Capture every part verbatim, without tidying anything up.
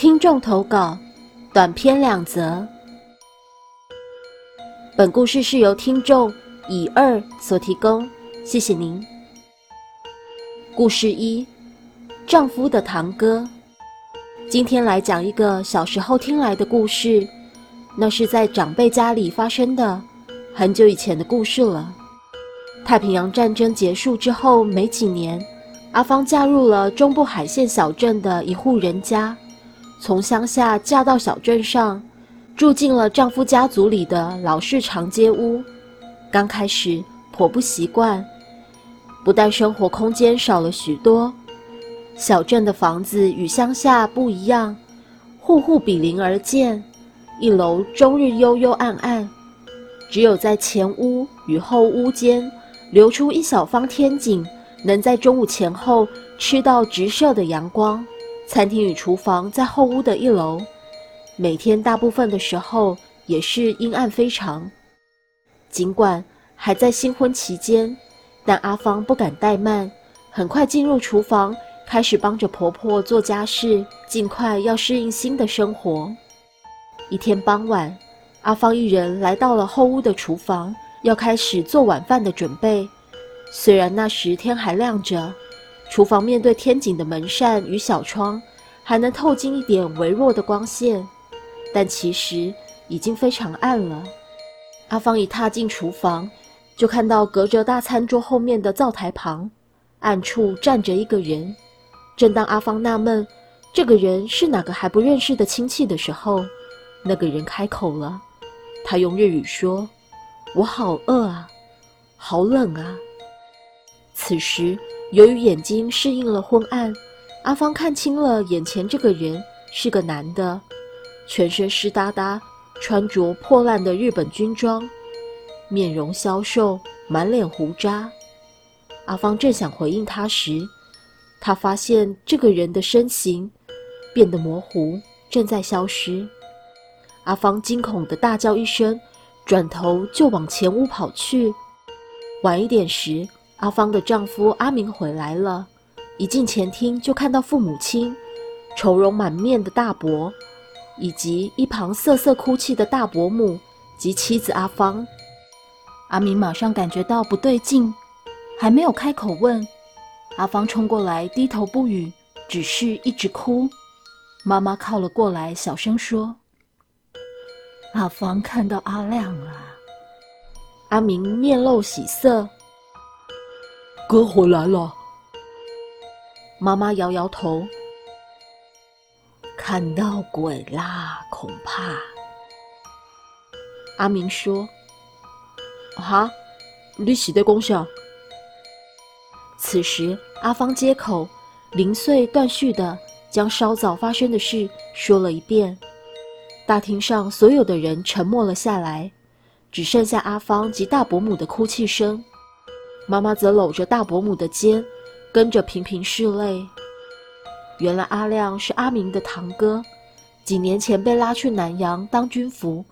听众投稿，短篇两则。本故事是由听众乙二所提供，谢谢您。故事一，丈夫的堂哥。今天来讲一个小时候听来的故事，那是在长辈家里发生的，很久以前的故事了。太平洋战争结束之后没几年，阿芳嫁入了中部海线小镇的一户人家，从乡下嫁到小镇上，住进了丈夫家族里的老式长街屋。刚开始颇不习惯，不但生活空间少了许多，小镇的房子与乡下不一样，户户比邻而建，一楼终日幽幽暗暗，只有在前屋与后屋间留出一小方天井，能在中午前后吃到直射的阳光。餐厅与厨房在后屋的一楼，每天大部分的时候也是阴暗非常。尽管还在新婚期间，但阿芳不敢怠慢，很快进入厨房，开始帮着婆婆做家事，尽快要适应新的生活。一天傍晚，阿芳一人来到了后屋的厨房，要开始做晚饭的准备。虽然那时天还亮着，厨房面对天井的门扇与小窗还能透进一点微弱的光线，但其实已经非常暗了。阿芳一踏进厨房，就看到隔着大餐桌后面的灶台旁暗处站着一个人。正当阿芳纳闷这个人是哪个还不认识的亲戚的时候，那个人开口了。他用日语说：“我好饿啊，好冷啊。”此时由于眼睛适应了昏暗，阿芳看清了眼前这个人是个男的，全身湿哒哒，穿着破烂的日本军装，面容消瘦，满脸胡渣。阿芳正想回应他时，他发现这个人的身形变得模糊，正在消失。阿芳惊恐地大叫一声，转头就往前屋跑去。晚一点时，阿芳的丈夫阿明回来了，一进前厅就看到父母亲，愁容满面的大伯，以及一旁瑟瑟哭泣的大伯母及妻子阿芳。阿明马上感觉到不对劲，还没有开口问，阿芳冲过来低头不语，只是一直哭。妈妈靠了过来，小声说：“阿芳看到阿亮了。”阿明面露喜色：“哥回来了。”妈妈摇摇头：“看到鬼啦，恐怕。”阿明说：“哈，你是在讲啥？”此时阿芳接口，零碎断续地将稍早发生的事说了一遍。大厅上所有的人沉默了下来，只剩下阿芳及大伯母的哭泣声。妈妈则搂着大伯母的肩，跟着频频拭泪。原来阿亮是阿明的堂哥，几年前被拉去南洋当军服，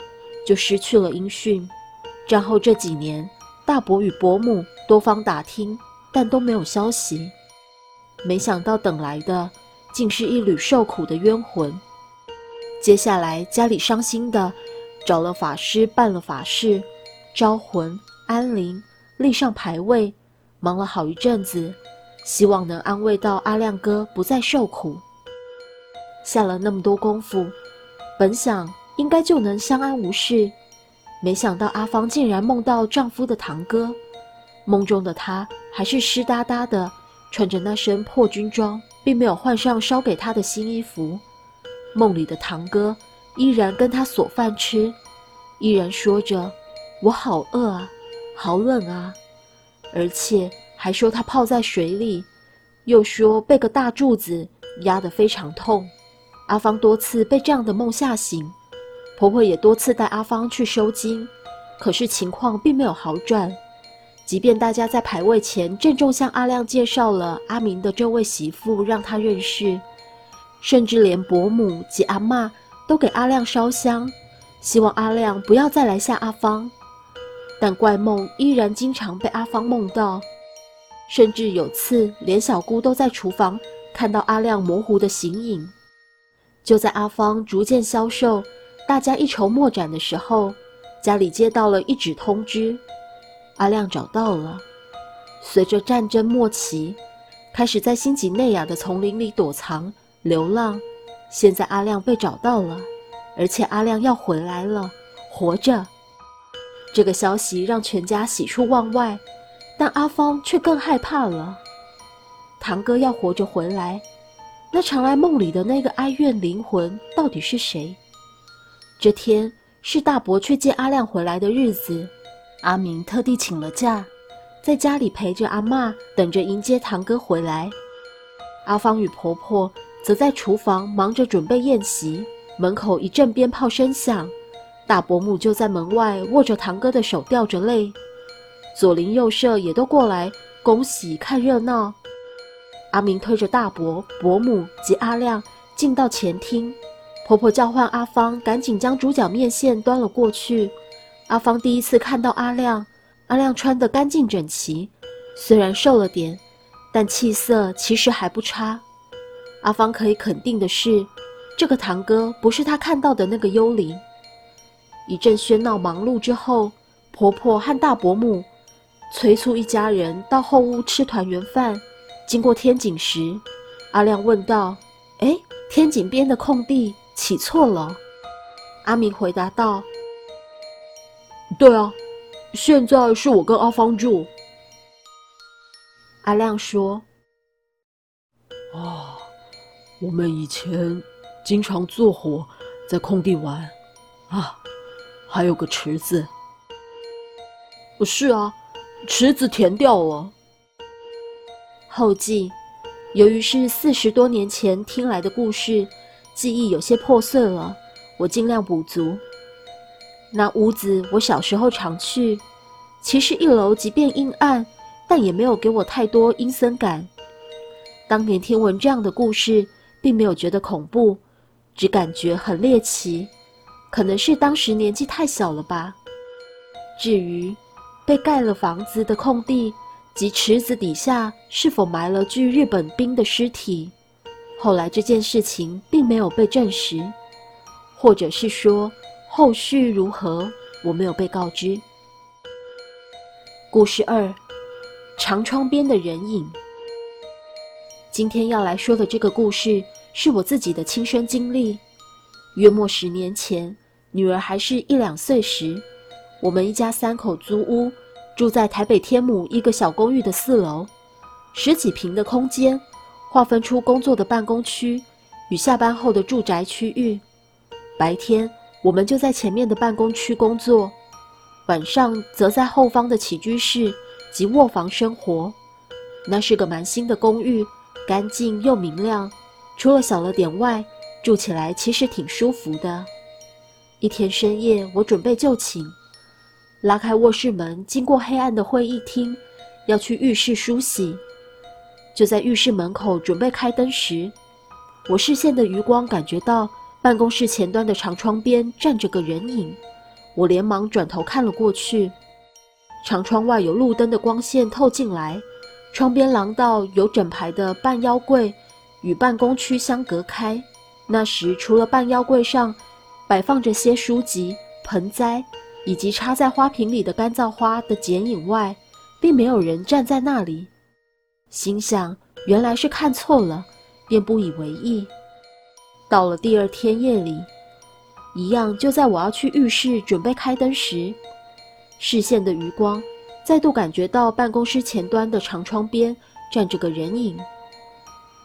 就失去了音讯。战后这几年，大伯与伯母多方打听，但都没有消息。没想到等来的竟是一缕受苦的冤魂。接下来家里伤心的找了法师办了法事，招魂安灵，立上牌位，忙了好一阵子，希望能安慰到阿亮哥不再受苦。下了那么多功夫，本想应该就能相安无事，没想到阿芳竟然梦到丈夫的堂哥。梦中的她还是湿哒哒的，穿着那身破军装，并没有换上烧给她的新衣服。梦里的堂哥依然跟她索饭吃，依然说着：“我好饿啊，好冷啊。”而且还说他泡在水里，又说被个大柱子压得非常痛。阿芳多次被这样的梦吓醒，婆婆也多次带阿芳去收经，可是情况并没有好转。即便大家在牌位前郑重向阿亮介绍了阿明的这位媳妇让他认识，甚至连伯母及阿嬷都给阿亮烧香，希望阿亮不要再来吓阿芳。但怪梦依然经常被阿芳梦到，甚至有次连小姑都在厨房看到阿亮模糊的形影。就在阿芳逐渐消瘦，大家一筹莫展的时候，家里接到了一纸通知，阿亮找到了。随着战争末期，开始在新几内亚的丛林里躲藏流浪，现在阿亮被找到了，而且阿亮要回来了，活着。这个消息让全家喜出望外，但阿芳却更害怕了。堂哥要活着回来，那常来梦里的那个哀怨灵魂到底是谁？这天是大伯去接阿亮回来的日子，阿明特地请了假，在家里陪着阿嬷，等着迎接堂哥回来。阿芳与婆婆则在厨房忙着准备宴席，门口一阵鞭炮声响，大伯母就在门外握着堂哥的手掉着泪，左邻右舍也都过来恭喜看热闹。阿明推着大伯、伯母及阿亮进到前厅，婆婆叫唤阿芳，赶紧将猪脚面线端了过去。阿芳第一次看到阿亮，阿亮穿得干净整齐，虽然瘦了点，但气色其实还不差。阿芳可以肯定的是，这个堂哥不是他看到的那个幽灵。一阵喧闹忙碌之后，婆婆和大伯母催促一家人到后屋吃团圆饭。经过天井时，阿亮问道：“哎，天井边的空地起错了？”阿明回答道：“对啊，现在是我跟阿芳住。”阿亮说：“啊，我们以前经常做火在空地玩啊，还有个池子。”“是啊，池子填掉了。”后记，由于是四十多年前听来的故事，记忆有些破碎了，我尽量补足。那屋子我小时候常去，其实一楼即便阴暗，但也没有给我太多阴森感。当年听闻这样的故事，并没有觉得恐怖，只感觉很猎奇，可能是当时年纪太小了吧。至于被盖了房子的空地及池子底下是否埋了具日本兵的尸体，后来这件事情并没有被证实，或者是说后续如何我没有被告知。故事二，长窗边的人影。今天要来说的这个故事是我自己的亲身经历。约莫十年前，女儿还是一两岁时，我们一家三口租屋，住在台北天母一个小公寓的四楼，十几平的空间，划分出工作的办公区与下班后的住宅区域。白天，我们就在前面的办公区工作，晚上则在后方的起居室及卧房生活。那是个蛮新的公寓，干净又明亮，除了小了点外，住起来其实挺舒服的。一天深夜，我准备就寝，拉开卧室门，经过黑暗的会议厅，要去浴室梳洗。就在浴室门口准备开灯时，我视线的余光感觉到办公室前端的长窗边站着个人影，我连忙转头看了过去。长窗外有路灯的光线透进来，窗边廊道有整排的半腰柜与办公区相隔开。那时除了半腰柜上摆放着些书籍、盆栽以及插在花瓶里的干燥花的剪影外，并没有人站在那里。心想原来是看错了，便不以为意。到了第二天夜里，一样就在我要去浴室准备开灯时，视线的余光再度感觉到办公室前端的长窗边站着个人影，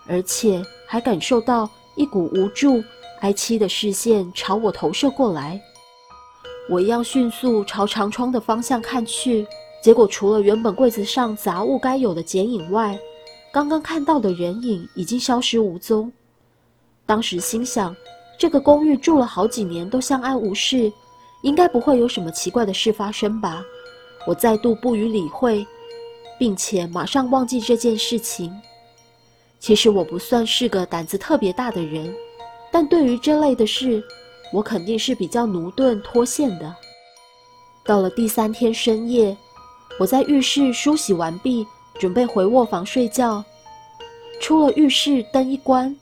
而且还感受到一股无助、哀戚的视线朝我投射过来。我一样迅速朝长窗的方向看去，结果除了原本柜子上杂物该有的剪影外，刚刚看到的人影已经消失无踪。当时心想，这个公寓住了好几年都相安无事，应该不会有什么奇怪的事发生吧。我再度不予理会，并且马上忘记这件事情。其实我不算是个胆子特别大的人，但对于这类的事，我肯定是比较驽钝脱线的。到了第三天深夜，我在浴室梳洗完毕，准备回卧房睡觉。出了浴室，灯一关，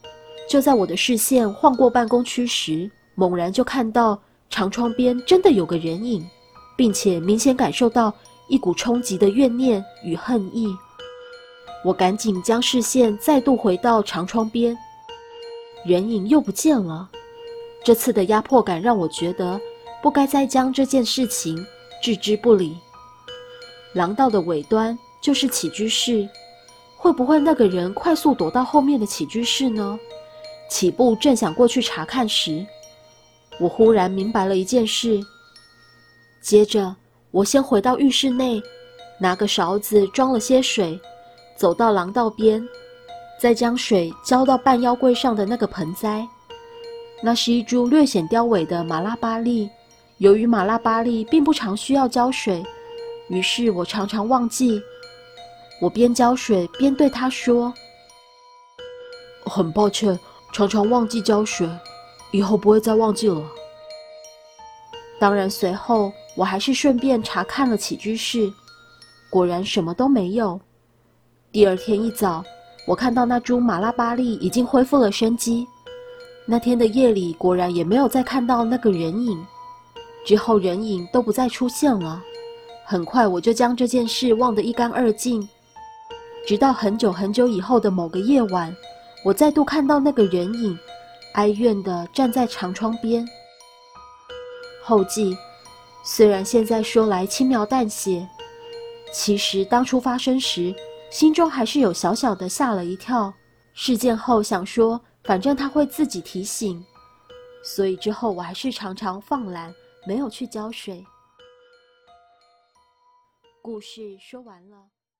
就在我的视线晃过办公区时，猛然就看到长窗边真的有个人影，并且明显感受到一股冲击的怨念与恨意。我赶紧将视线再度回到长窗边，人影又不见了。这次的压迫感让我觉得不该再将这件事情置之不理。廊道的尾端就是起居室，会不会那个人快速躲到后面的起居室呢？起步正想过去查看时，我忽然明白了一件事。接着我先回到浴室内，拿个勺子装了些水，走到廊道边，再将水浇到半腰柜上的那个盆栽。那是一株略显凋萎的马拉巴栎，由于马拉巴栎并不常需要浇水，于是我常常忘记。我边浇水边对他说：“很抱歉，常常忘记浇水，以后不会再忘记了。”当然，随后我还是顺便查看了起居室，果然什么都没有。第二天一早，我看到那株马拉巴栎已经恢复了生机。那天的夜里果然也没有再看到那个人影，之后人影都不再出现了。很快我就将这件事忘得一干二净，直到很久很久以后的某个夜晚，我再度看到那个人影哀怨地站在长窗边。后记，虽然现在说来轻描淡写，其实当初发生时心中还是有小小的吓了一跳。事件后想说反正他会自己提醒，所以之后我还是常常放懒，没有去浇水。故事说完了。